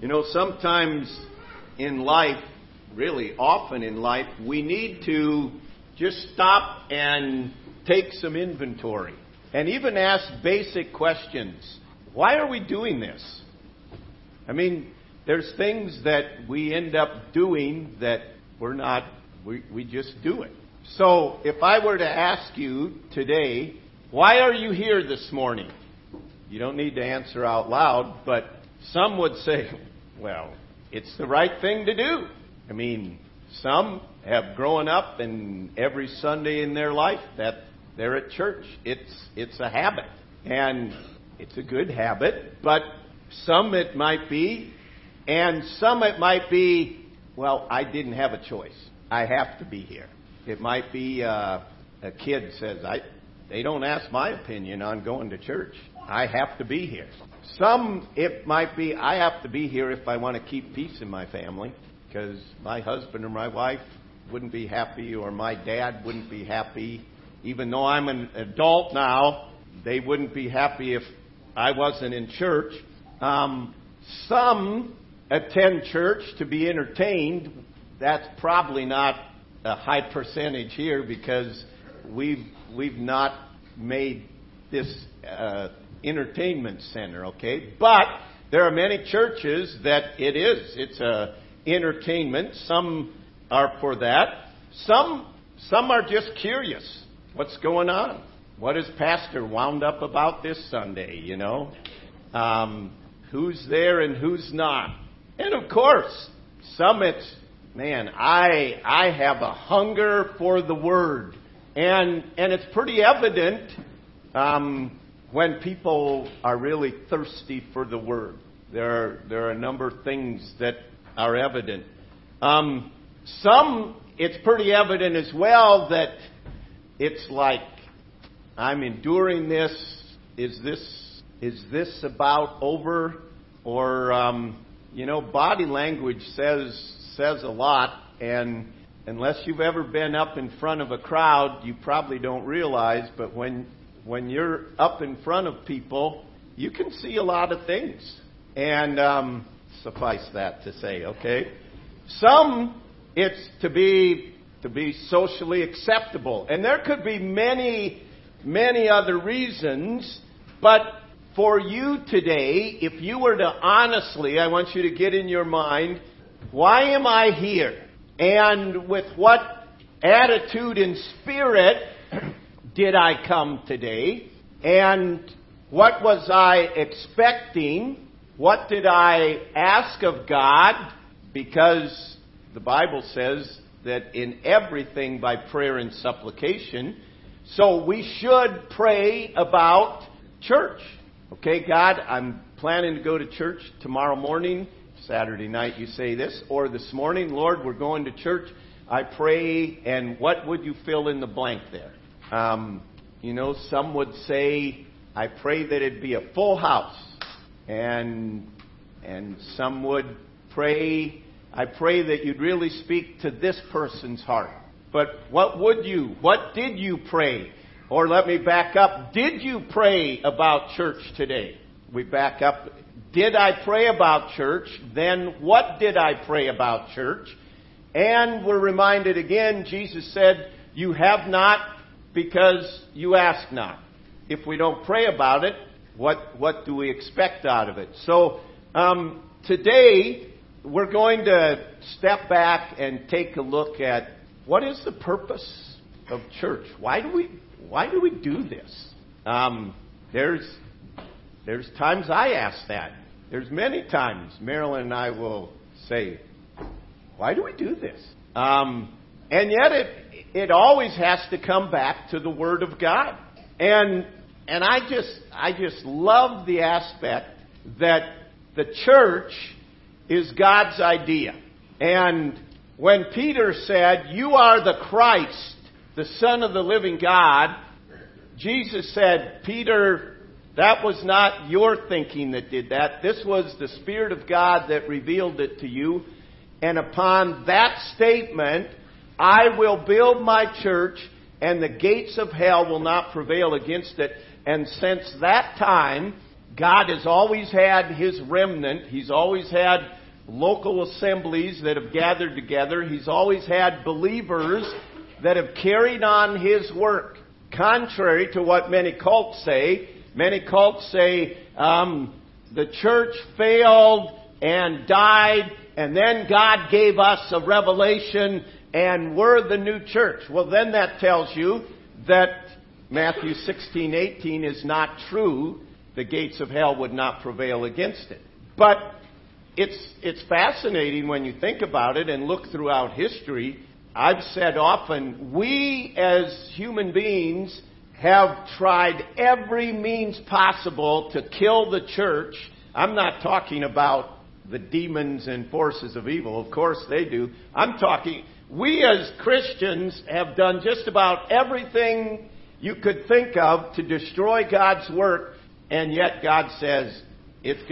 You know, sometimes in life, really often in life, we need to just stop and take some inventory and even ask basic questions. Why are we doing this? I mean, there's things that we end up doing that we're not, we just do it. So if I were to ask you today, why are you here this morning? You don't need to answer out loud, but some would say, well, it's the right thing to do. I mean, some have grown up and every Sunday in their life that they're at church. It's a habit, and it's a good habit, but some it might be, and some it might be, well, I didn't have a choice. I have to be here. It might be a kid says, they don't ask my opinion on going to church. I have to be here. Some, it might be, I have to be here if I want to keep peace in my family, because my husband or my wife wouldn't be happy, or my dad wouldn't be happy. Even though I'm an adult now, they wouldn't be happy if I wasn't in church. Some attend church to be entertained. That's probably not a high percentage here, because we've not made this entertainment center, okay? But there are many churches that it is. It's a entertainment. Some are for that. Some are just curious. What's going on? What is Pastor wound up about this Sunday, you know? Who's there and who's not? And of course, some it's, man, I have a hunger for the Word. And it's pretty evident when people are really thirsty for the Word. There are a number of things that are evident. Some, it's pretty evident as well that it's like, I'm enduring this. Is this about over? Or, you know, body language says a lot, and unless you've ever been up in front of a crowd, you probably don't realize, but when you're up in front of people, you can see a lot of things. And suffice that to say, okay? Some, it's to be socially acceptable. And there could be many, many other reasons, but for you today, if you were to honestly, I want you to get in your mind, why am I here? And with what attitude and spirit did I come today? And what was I expecting? What did I ask of God? Because the Bible says that in everything by prayer and supplication. So we should pray about church. Okay, God, I'm planning to go to church tomorrow morning. Saturday night you say this. Or this morning, Lord, we're going to church. I pray, and what would you fill in the blank there? You know, some would say, I pray that it be a full house. And some would pray, I pray that you'd really speak to this person's heart. But what did you pray? Or let me back up. Did you pray about church today? We back up. Did I pray about church? Then what did I pray about church? And we're reminded again, Jesus said, you have not because you ask not. If we don't pray about it, What do we expect out of it? So today we're going to step back and take a look at what is the purpose of church. Why do we do this? There's times I ask that. There's many times Marilyn and I will say, why do we do this? And yet it always has to come back to the Word of God. And I just love the aspect that the church is God's idea. And when Peter said, you are the Christ, the Son of the living God, Jesus said, Peter, that was not your thinking that did that. This was the Spirit of God that revealed it to you. And upon that statement, I will build my church, and the gates of hell will not prevail against it. And since that time, God has always had his remnant. He's always had local assemblies that have gathered together. He's always had believers that have carried on his work. Contrary to what many cults say the church failed and died, and then God gave us a revelation and we're the new church. Well, then that tells you that Matthew 16:18 is not true. The gates of hell would not prevail against it. But it's fascinating when you think about it and look throughout history. I've said often, we as human beings have tried every means possible to kill the church. I'm not talking about the demons and forces of evil. Of course they do. We as Christians have done just about everything you could think of to destroy God's work, and yet God says it's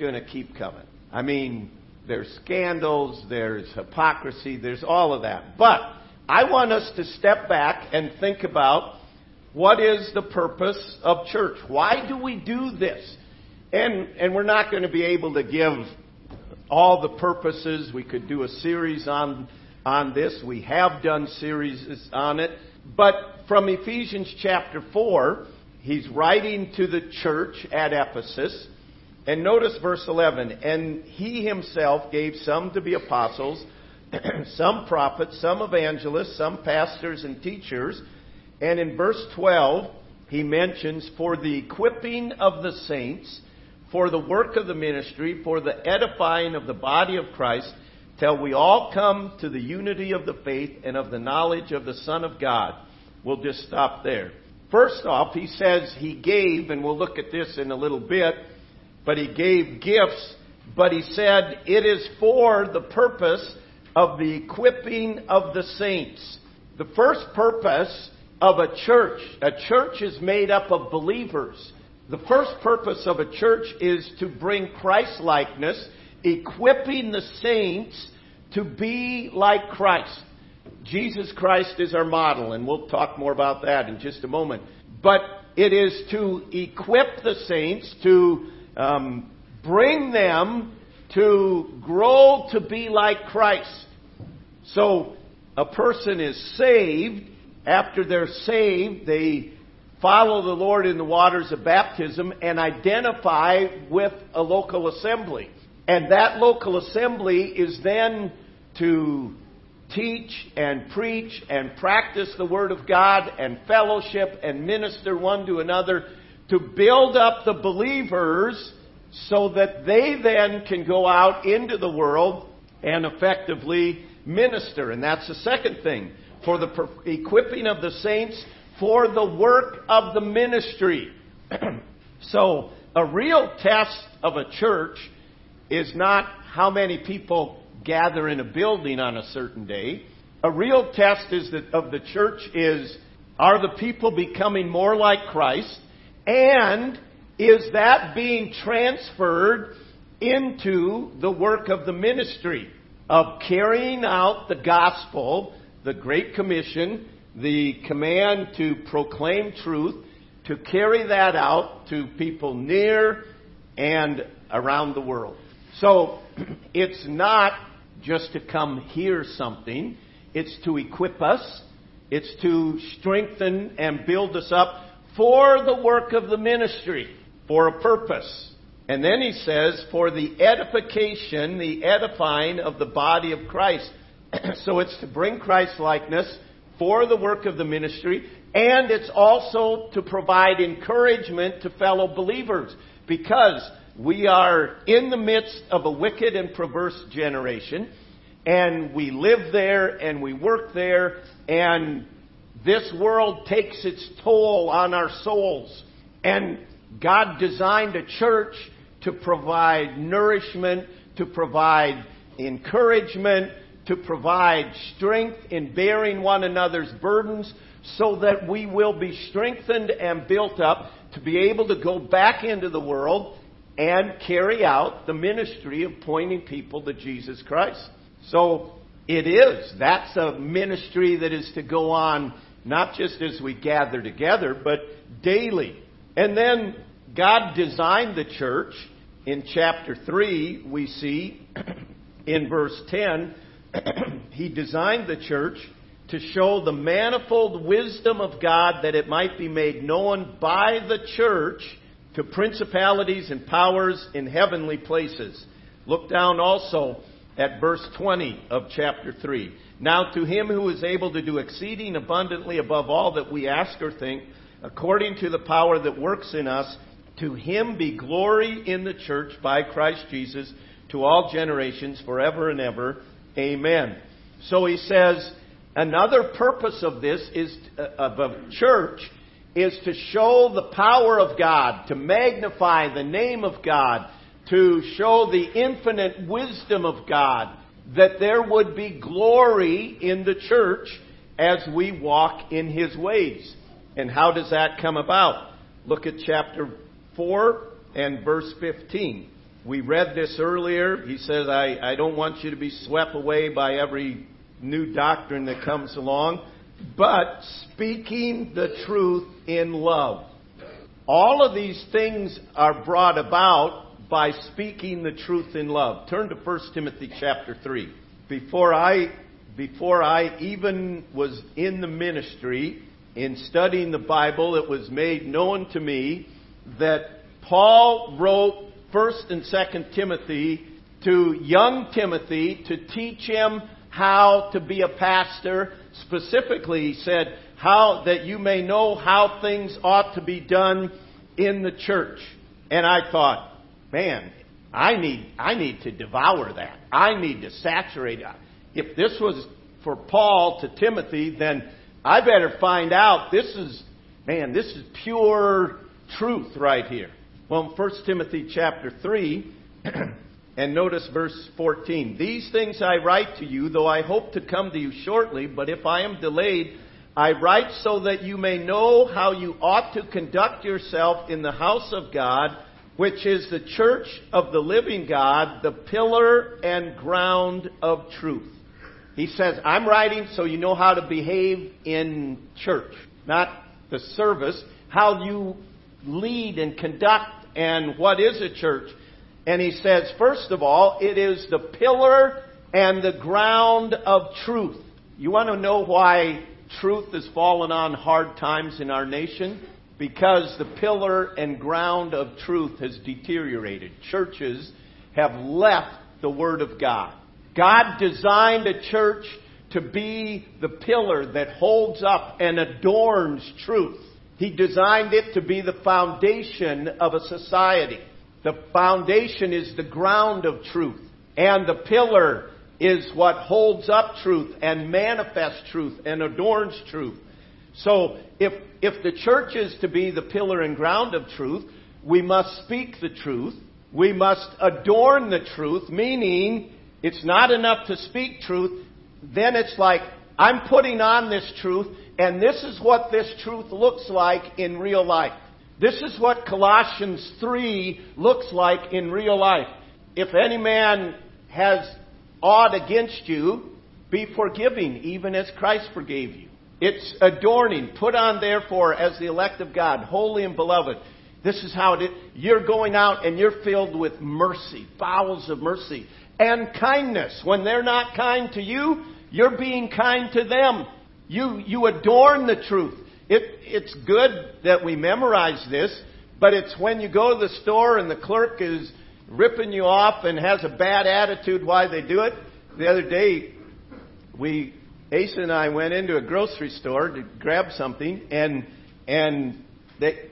gonna keep coming. I mean, there's scandals, there's hypocrisy, there's all of that. But I want us to step back and think about what is the purpose of church? Why do we do this? And we're not going to be able to give all the purposes. We could do a series on this. We have done series on it. But from Ephesians chapter 4, he's writing to the church at Ephesus. And notice verse 11. And he himself gave some to be apostles, some prophets, some evangelists, some pastors and teachers. And in verse 12, he mentions for the equipping of the saints, for the work of the ministry, for the edifying of the body of Christ, till we all come to the unity of the faith and of the knowledge of the Son of God. We'll just stop there. First off, he says he gave, and we'll look at this in a little bit, but he gave gifts, but he said it is for the purpose of the equipping of the saints. The first purpose of a church is made up of believers. The first purpose of a church is to bring Christ-likeness, equipping the saints to be like Christ. Jesus Christ is our model, and we'll talk more about that in just a moment. But it is to equip the saints to bring them to grow to be like Christ. So a person is saved. After they're saved, they follow the Lord in the waters of baptism and identify with a local assembly. And that local assembly is then to teach and preach and practice the Word of God and fellowship and minister one to another, to build up the believers so that they then can go out into the world and effectively minister. And that's the second thing, for the equipping of the saints, for the work of the ministry. So a real test of a church is not how many people gather in a building on a certain day. A real test is that of the church is, are the people becoming more like Christ? And is that being transferred into the work of the ministry of carrying out the gospel, the Great Commission, the command to proclaim truth, to carry that out to people near and around the world? So it's not just to come hear something. It's to equip us. It's to strengthen and build us up for the work of the ministry, for a purpose. And then he says, for the edification, the edifying of the body of Christ. So it's to bring Christ-likeness for the work of the ministry, and it's also to provide encouragement to fellow believers, because we are in the midst of a wicked and perverse generation, and we live there, and we work there, and this world takes its toll on our souls. And God designed a church to provide nourishment, to provide encouragement, to provide strength in bearing one another's burdens, so that we will be strengthened and built up to be able to go back into the world and carry out the ministry of pointing people to Jesus Christ. So it is. That's a ministry that is to go on, not just as we gather together, but daily. And then God designed the church. In chapter 3, we see in verse 10, He designed the church to show the manifold wisdom of God that it might be made known by the church to principalities and powers in heavenly places. Look down also at verse 20 of chapter 3. Now to Him who is able to do exceeding abundantly above all that we ask or think, according to the power that works in us, to Him be glory in the church by Christ Jesus to all generations forever and ever. Amen. So he says, another purpose of this is of a church is to show the power of God, to magnify the name of God, to show the infinite wisdom of God, that there would be glory in the church as we walk in His ways. And how does that come about? Look at chapter 4 and verse 15. We read this earlier. He says, I don't want you to be swept away by every new doctrine that comes along, but speaking the truth in love. All of these things are brought about by speaking the truth in love. Turn to 1 Timothy chapter 3. Before I even was in the ministry, in studying the Bible, it was made known to me that Paul wrote 1 and 2 Timothy to young Timothy to teach him how to be a pastor. Specifically, he said, how that you may know how things ought to be done in the church. And I thought, man, I need to devour that. I need to saturate it. If this was for Paul to Timothy, then I better find out. This is pure truth right here. Well, in 1 Timothy chapter 3, and notice verse 14. These things I write to you, though I hope to come to you shortly, but if I am delayed, I write so that you may know how you ought to conduct yourself in the house of God, which is the church of the living God, the pillar and ground of truth. He says, I'm writing so you know how to behave in church, not the service, how you lead and conduct and what is a church. And he says, first of all, it is the pillar and the ground of truth. You want to know why truth has fallen on hard times in our nation? Because the pillar and ground of truth has deteriorated. Churches have left the Word of God. God designed a church to be the pillar that holds up and adorns truth. He designed it to be the foundation of a society. The foundation is the ground of truth. And the pillar is what holds up truth and manifests truth and adorns truth. So if the church is to be the pillar and ground of truth, we must speak the truth. We must adorn the truth, meaning it's not enough to speak truth. Then it's like, I'm putting on this truth, and this is what this truth looks like in real life. This is what Colossians 3 looks like in real life. If any man has aught against you, be forgiving, even as Christ forgave you. It's adorning. Put on, therefore, as the elect of God, holy and beloved. This is how it is. You're going out and you're filled with mercy, bowels of mercy, and kindness. When they're not kind to you, you're being kind to them. You adorn the truth. It's good that we memorize this, but it's when you go to the store and the clerk is ripping you off and has a bad attitude why they do it. The other day, Asa and I went into a grocery store to grab something, and they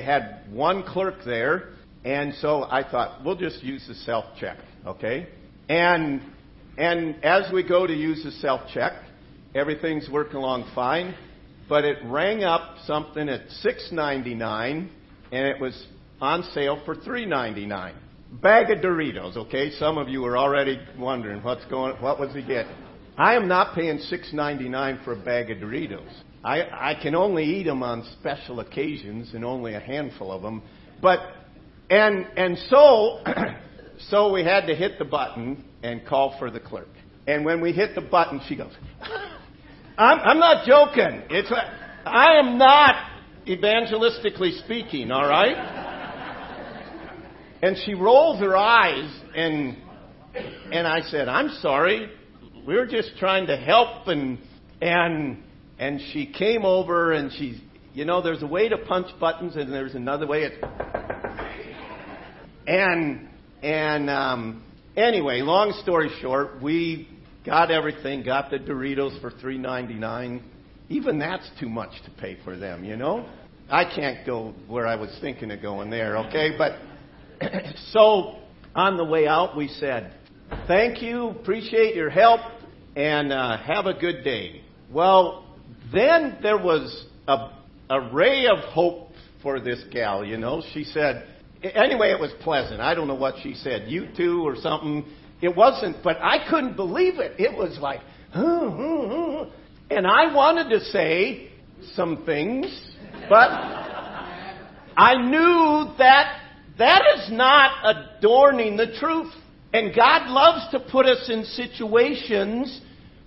had one clerk there, and so I thought, we'll just use the self-check, okay? And as we go to use the self-check, everything's working along fine, but it rang up something at $6.99, and it was on sale for $3.99. Bag of Doritos, okay? Some of you are already wondering what was he getting? I am not paying $6.99 for a bag of Doritos. I can only eat them on special occasions and only a handful of them. But so we had to hit the button and call for the clerk. And when we hit the button, she goes, "I'm not joking. I am not evangelistically speaking. All right." And she rolls her eyes, and I said, "I'm sorry. We were just trying to help." And she came over, and she's, you know, there's a way to punch buttons, and there's another way. Anyway, long story short, we got everything, got the Doritos for $3.99. Even that's too much to pay for them, you know? I can't go where I was thinking of going there, okay? But so on the way out, we said, "Thank you, appreciate your help, and have a good day." Well, then there was a ray of hope for this gal, you know? She said, anyway, it was pleasant. I don't know what she said, "You too," or something. It wasn't, but I couldn't believe it. It was like, and I wanted to say some things, but I knew that is not adorning the truth. And God loves to put us in situations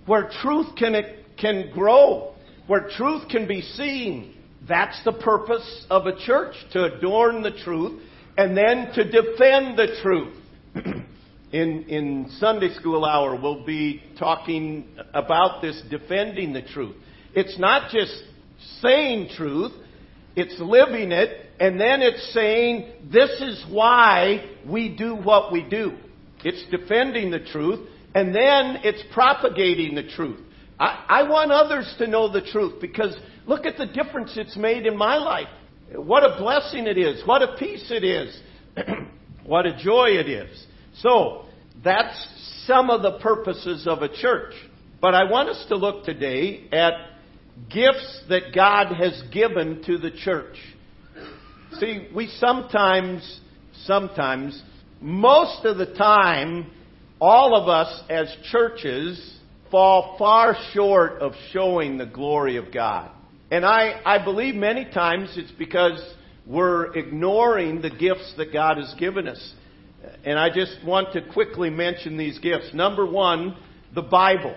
where truth can grow, where truth can be seen. That's the purpose of a church, to adorn the truth and then to defend the truth. In Sunday school hour, we'll be talking about this defending the truth. It's not just saying truth, it's living it, and then it's saying, this is why we do what we do. It's defending the truth, and then it's propagating the truth. I want others to know the truth, because look at the difference it's made in my life. What a blessing it is. What a peace it is. What a joy it is. So, that's some of the purposes of a church. But I want us to look today at gifts that God has given to the church. See, we sometimes, most of the time, all of us as churches fall far short of showing the glory of God. And I believe many times it's because we're ignoring the gifts that God has given us. And I just want to quickly mention these gifts. Number one, the Bible.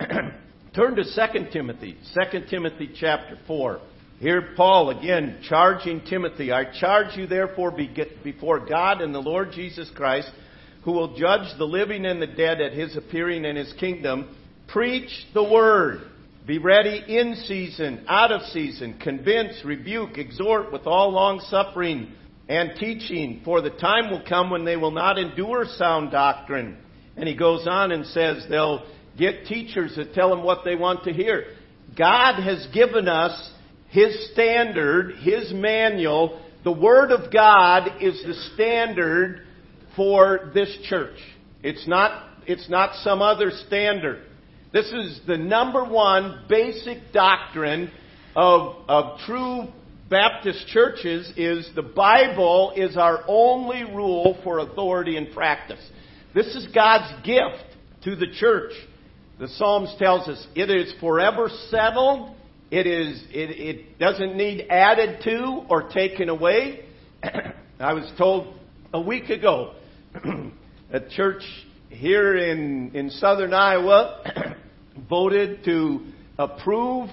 Turn to 2 Timothy chapter 4. Here Paul, again, charging Timothy, "I charge you therefore before God and the Lord Jesus Christ, who will judge the living and the dead at His appearing in His kingdom. Preach the word. Be ready in season, out of season. Convince, rebuke, exhort with all long-suffering and teaching, for the time will come when they will not endure sound doctrine." And he goes on and says they'll get teachers that tell them what they want to hear. God has given us His standard, His manual. The Word of God is the standard for this church. It's not some other standard. This is the number one basic doctrine of true Baptist churches, is the Bible is our only rule for authority and practice. This is God's gift to the church. The Psalms tells us it is forever settled. It doesn't need added to or taken away. I was told a week ago, a church here in southern Iowa voted to approve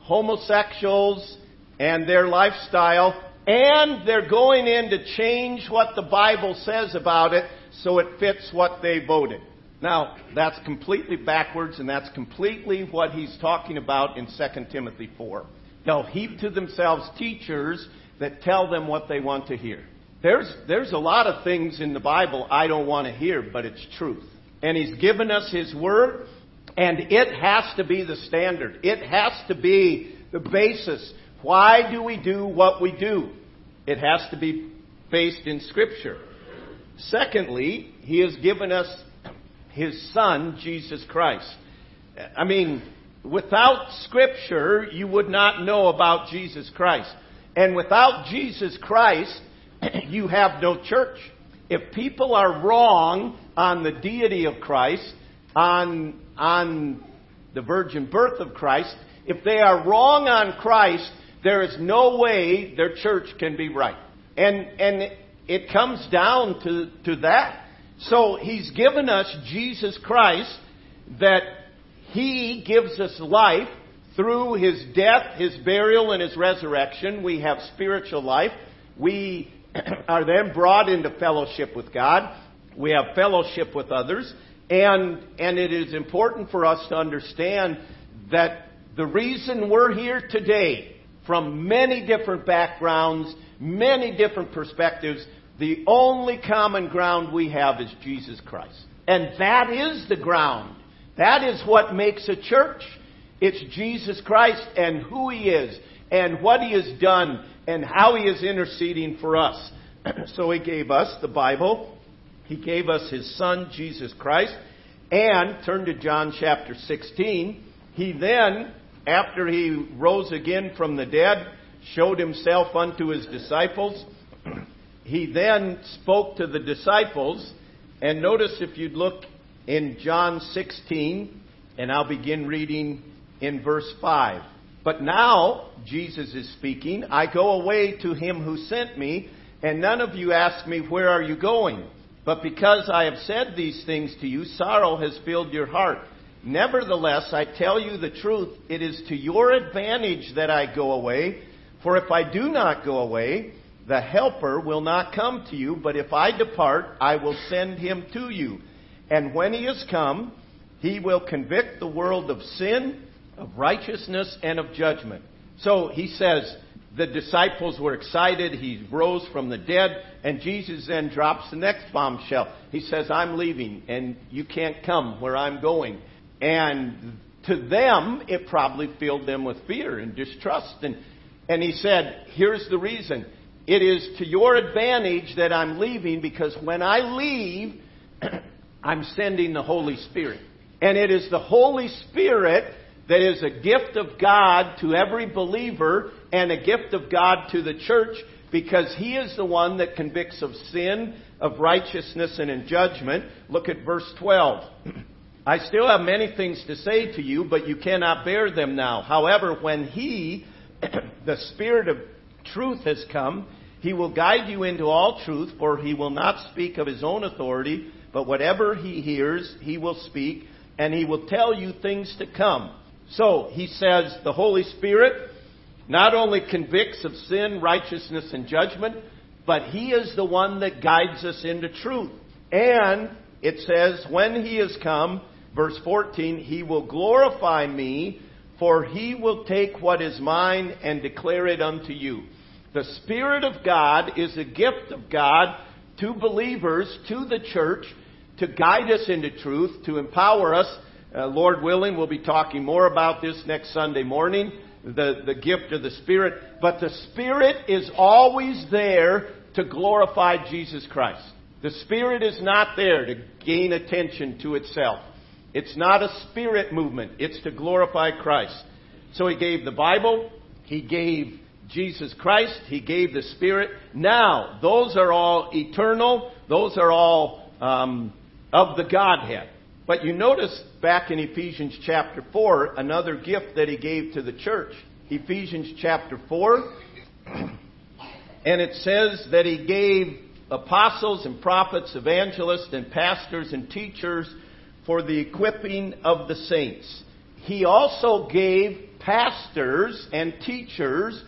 homosexuals and their lifestyle, and they're going in to change what the Bible says about it so it fits what they voted. Now, that's completely backwards, and that's completely what he's talking about in 2 Timothy 4. They'll heap to themselves teachers that tell them what they want to hear. There's a lot of things in the Bible I don't want to hear, but it's truth. And He's given us His Word, and it has to be the standard. It has to be the basis. Why do we do what we do? It has to be based in Scripture. Secondly, He has given us His Son, Jesus Christ. I mean, without Scripture, you would not know about Jesus Christ. And without Jesus Christ, you have no church. If people are wrong on the deity of Christ, on the virgin birth of Christ, if they are wrong on Christ, there is no way their church can be right. And it comes down to that. So He's given us Jesus Christ, that He gives us life through His death, His burial, and His resurrection. We have spiritual life. We are then brought into fellowship with God. We have fellowship with others. And it is important for us to understand that the reason we're here today, from many different backgrounds, many different perspectives, the only common ground we have is Jesus Christ. And that is the ground. That is what makes a church. It's Jesus Christ and who He is and what He has done and how He is interceding for us. So He gave us the Bible. He gave us His Son, Jesus Christ. And turn to John chapter 16. He then, after He rose again from the dead, showed Himself unto His disciples. He then spoke to the disciples. And notice if you'd look in John 16, and I'll begin reading in verse 5. But now, Jesus is speaking, I go away to Him who sent me, and none of you ask me, where are you going? But because I have said these things to you, sorrow has filled your heart. Nevertheless, I tell you the truth, it is to your advantage that I go away. For if I do not go away, the Helper will not come to you, but if I depart, I will send Him to you. And when He is come, He will convict the world of sin, of righteousness, and of judgment. So He says the disciples were excited. He rose from the dead. And Jesus then drops the next bombshell. He says, I'm leaving, and you can't come where I'm going. And to them, it probably filled them with fear and distrust. And He said, here's the reason. It is to your advantage that I'm leaving, because when I leave, I'm sending the Holy Spirit. And it is the Holy Spirit that is a gift of God to every believer and a gift of God to the church, because He is the one that convicts of sin, of righteousness, and in judgment. Look at verse 12. I still have many things to say to you, but you cannot bear them now. However, when He, the Spirit of truth, has come, He will guide you into all truth, for He will not speak of His own authority, but whatever He hears, He will speak, and He will tell you things to come. So, He says the Holy Spirit not only convicts of sin, righteousness, and judgment, but He is the one that guides us into truth. And it says, when He is come, verse 14, He will glorify me, for He will take what is mine and declare it unto you. The Spirit of God is a gift of God to believers, to the church, to guide us into truth, to empower us. Lord willing, we'll be talking more about this next Sunday morning, the gift of the Spirit. But the Spirit is always there to glorify Jesus Christ. The Spirit is not there to gain attention to itself. It's not a spirit movement. It's to glorify Christ. So He gave the Bible. He gave Jesus Christ. He gave the Spirit. Now, those are all eternal. Those are all of the Godhead. But you notice back in Ephesians chapter 4, another gift that He gave to the church. Ephesians chapter 4, and it says that He gave apostles and prophets, evangelists and pastors and teachers for the equipping of the saints. He also gave pastors and teachers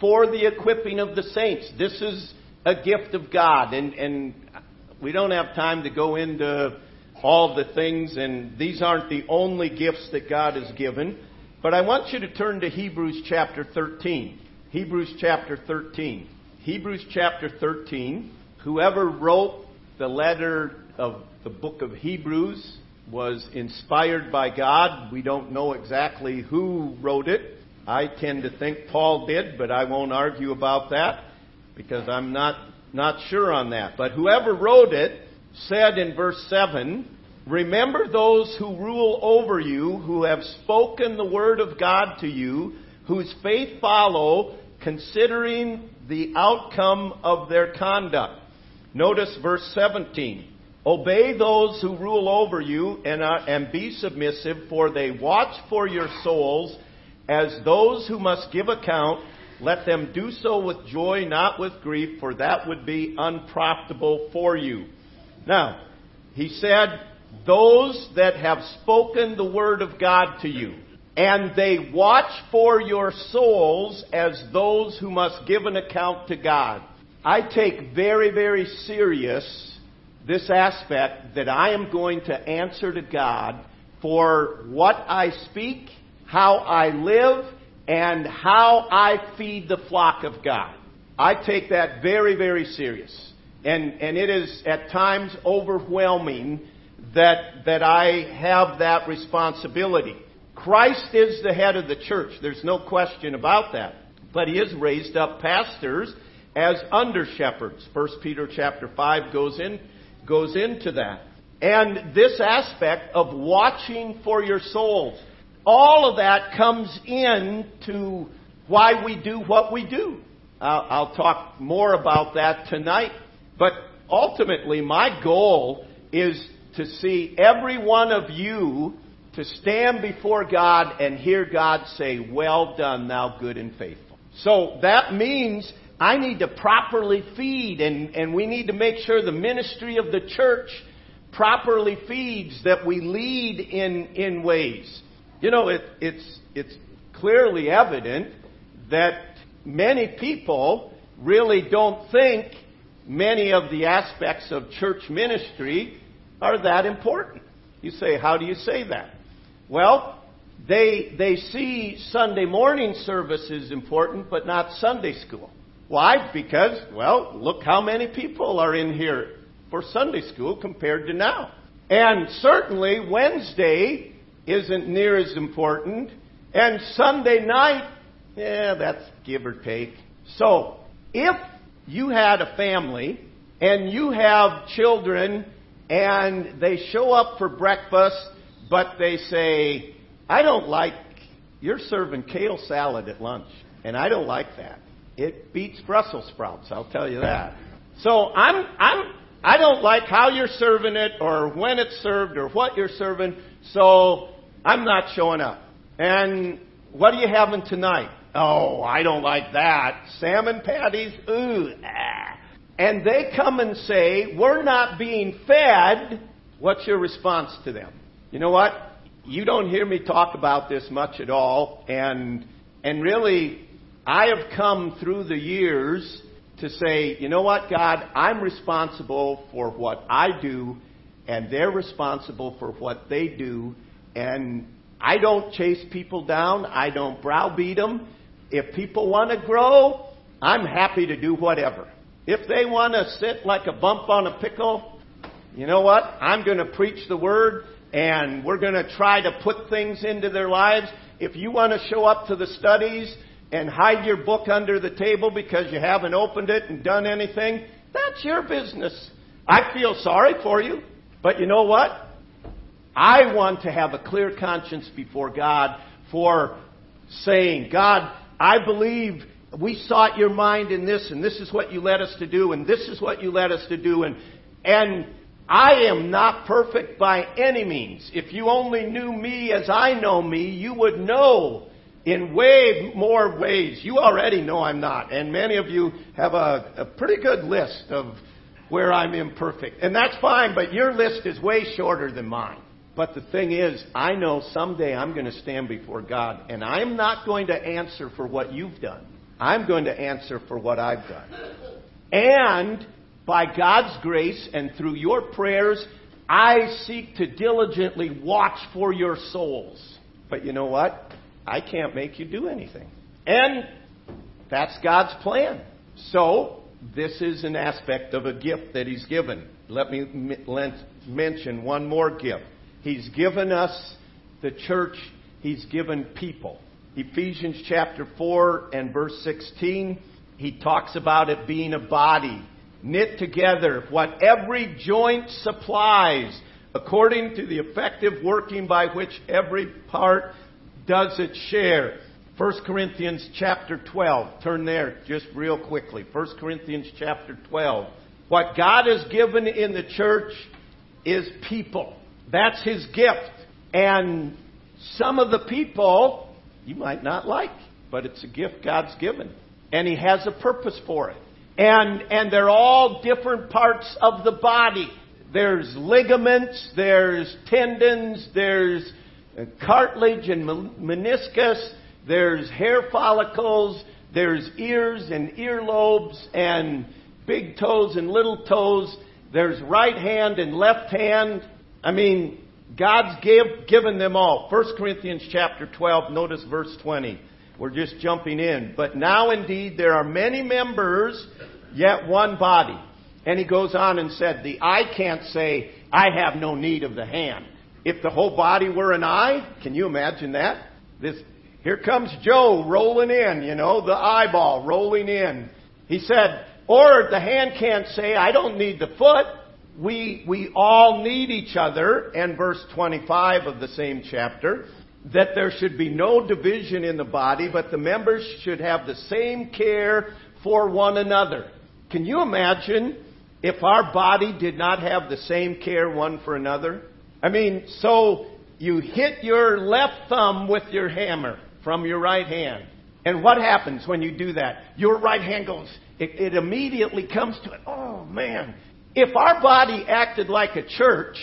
for the equipping of the saints. This is a gift of God, and we don't have time to go into all the things, and these aren't the only gifts that God has given. But I want you to turn to Hebrews chapter 13. Hebrews chapter 13. Whoever wrote the letter of the book of Hebrews was inspired by God. We don't know exactly who wrote it. I tend to think Paul did, but I won't argue about that because I'm not sure on that. But whoever wrote it said in verse 7, remember those who rule over you, who have spoken the word of God to you, whose faith follow, considering the outcome of their conduct. Notice verse 17. Obey those who rule over you and be submissive, for they watch for your souls as those who must give account. Let them do so with joy, not with grief, for that would be unprofitable for you. Now, he said, those that have spoken the word of God to you, and they watch for your souls as those who must give an account to God. I take very, very serious this aspect that I am going to answer to God for what I speak, how I live, and how I feed the flock of God. I take that very, very serious. And it is at times overwhelming that I have that responsibility. Christ is the head of the church. There's no question about that. But He has raised up pastors as under-shepherds. 1 Peter chapter 5 goes into that. And this aspect of watching for your souls, all of that comes into why we do what we do. I'll talk more about that tonight. But ultimately, my goal is to see every one of you to stand before God and hear God say, "Well done, thou good and faithful." So that means I need to properly feed, and we need to make sure the ministry of the church properly feeds, that we lead in ways. You know, it's clearly evident that many people really don't think many of the aspects of church ministry are that important. You say, how do you say that? Well, they see Sunday morning service is important, but not Sunday school. Why? Because, well, look how many people are in here for Sunday school compared to now. And certainly Wednesday isn't near as important. And Sunday night, that's give or take. So if you had a family and you have children and they show up for breakfast, but they say, I don't like, you're serving kale salad at lunch, and I don't like that. It beats Brussels sprouts, I'll tell you that. So I don't like how you're serving it or when it's served or what you're serving, so I'm not showing up. And what are you having tonight? Oh, I don't like that. Salmon patties? Ooh, ah. And they come and say, we're not being fed. What's your response to them? You know what? You don't hear me talk about this much at all, and really, I have come through the years to say, you know what, God, I'm responsible for what I do, and they're responsible for what they do, and I don't chase people down. I don't browbeat them. If people want to grow, I'm happy to do whatever. If they want to sit like a bump on a pickle, you know what, I'm going to preach the word, and we're going to try to put things into their lives. If you want to show up to the studies and hide your book under the table because you haven't opened it and done anything, that's your business. I feel sorry for you, but you know what? I want to have a clear conscience before God for saying, God, I believe we sought your mind in this, and this is what you led us to do, and this is what you led us to do, and I am not perfect by any means. If you only knew me as I know me, you would know in way more ways. You already know I'm not. And many of you have a pretty good list of where I'm imperfect. And that's fine, but your list is way shorter than mine. But the thing is, I know someday I'm going to stand before God, and I'm not going to answer for what you've done. I'm going to answer for what I've done. And by God's grace and through your prayers, I seek to diligently watch for your souls. But you know what? I can't make you do anything. And that's God's plan. So this is an aspect of a gift that He's given. Let me mention one more gift. He's given us the church. He's given people. Ephesians chapter 4 and verse 16, he talks about it being a body, knit together, what every joint supplies, according to the effective working by which every part does it share. 1 Corinthians chapter 12. Turn there just real quickly. 1 Corinthians chapter 12. What God has given in the church is people. That's His gift. And some of the people you might not like, but it's a gift God's given. And He has a purpose for it. And they're all different parts of the body. There's ligaments, there's tendons, there's cartilage and meniscus, there's hair follicles, there's ears and earlobes, and big toes and little toes. There's right hand and left hand. I mean, God's given them all. 1 Corinthians chapter 12, notice verse 20. We're just jumping in. But now indeed there are many members, yet one body. And he goes on and said, the eye can't say, I have no need of the hand. If the whole body were an eye, can you imagine that? Here comes Joe rolling in, you know, the eyeball rolling in. He said, or the hand can't say, I don't need the foot. We all need each other. And verse 25 of the same chapter, that there should be no division in the body, but the members should have the same care for one another. Can you imagine if our body did not have the same care one for another? I mean, so you hit your left thumb with your hammer from your right hand. And what happens when you do that? Your right hand goes, it immediately comes to it. Oh, man. If our body acted like a church,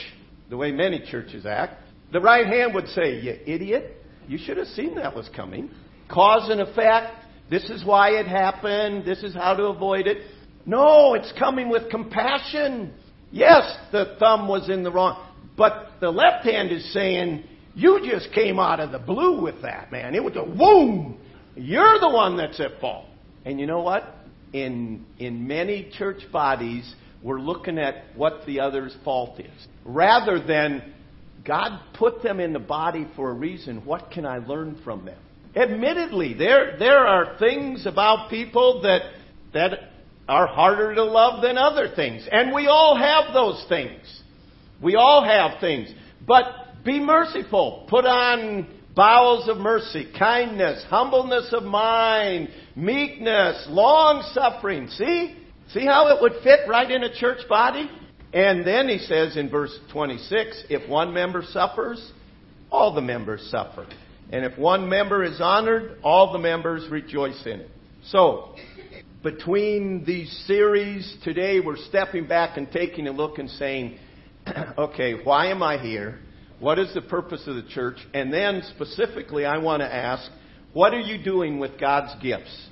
the way many churches act, the right hand would say, you idiot, you should have seen that was coming. Cause and effect, this is why it happened, this is how to avoid it. No, it's coming with compassion. Yes, the thumb was in the wrong, but the left hand is saying, you just came out of the blue with that, man. It was a boom. You're the one that's at fault. And you know what? In many church bodies, we're looking at what the other's fault is, rather than God put them in the body for a reason. What can I learn from them? Admittedly, there are things about people that are harder to love than other things. And we all have those things. We all have things. But be merciful. Put on bowels of mercy, kindness, humbleness of mind, meekness, long-suffering. See how it would fit right in a church body? And then he says in verse 26, if one member suffers, all the members suffer. And if one member is honored, all the members rejoice in it. So, between these series today, we're stepping back and taking a look and saying, okay, why am I here? What is the purpose of the church? And then specifically, I want to ask, what are you doing with God's gifts?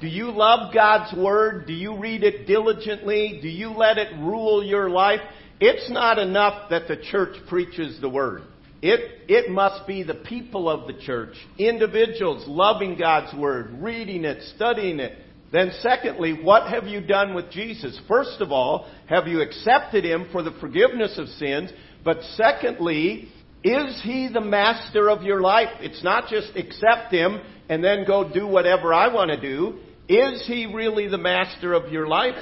Do you love God's Word? Do you read it diligently? Do you let it rule your life? It's not enough that the church preaches the Word. It must be the people of the church, individuals loving God's Word, reading it, studying it. Then secondly, what have you done with Jesus? First of all, have you accepted Him for the forgiveness of sins? But secondly, is He the master of your life? It's not just accept Him and then go do whatever I want to do. Is He really the master of your life?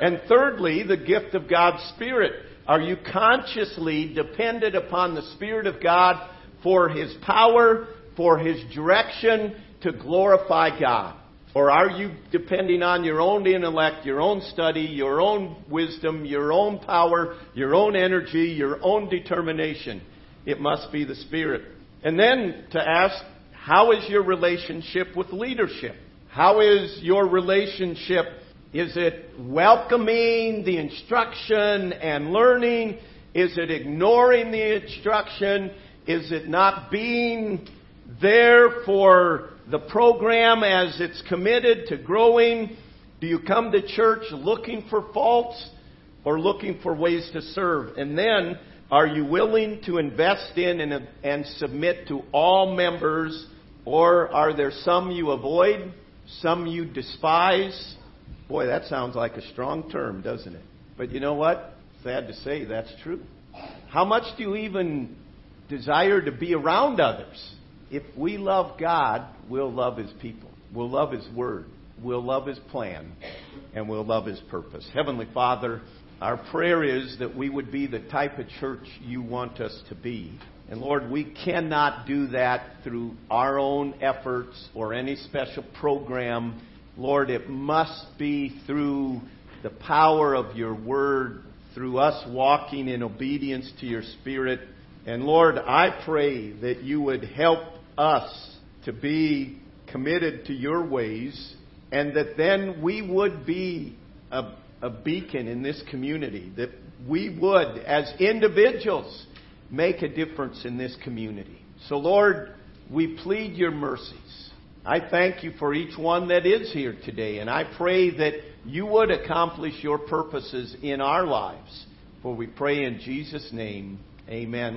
And thirdly, the gift of God's Spirit. Are you consciously dependent upon the Spirit of God for His power, for His direction to glorify God? Or are you depending on your own intellect, your own study, your own wisdom, your own power, your own energy, your own determination? It must be the Spirit. And then to ask, how is your relationship with leadership? How is your relationship? Is it welcoming the instruction and learning? Is it ignoring the instruction? Is it not being there for the program as it's committed to growing? Do you come to church looking for faults or looking for ways to serve? And then, are you willing to invest in and submit to all members? Or are there some you avoid, some you despise? Boy, that sounds like a strong term, doesn't it? But you know what? Sad to say, that's true. How much do you even desire to be around others? If we love God, we'll love His people. We'll love His Word. We'll love His plan. And we'll love His purpose. Heavenly Father, our prayer is that we would be the type of church you want us to be. And Lord, we cannot do that through our own efforts or any special program. Lord, it must be through the power of your Word, through us walking in obedience to your Spirit. And Lord, I pray that you would help us to be committed to your ways, and that then we would be a beacon in this community, that we would, as individuals, make a difference in this community. So Lord, we plead your mercies. I thank you for each one that is here today, and I pray that you would accomplish your purposes in our lives. For we pray in Jesus' name. Amen.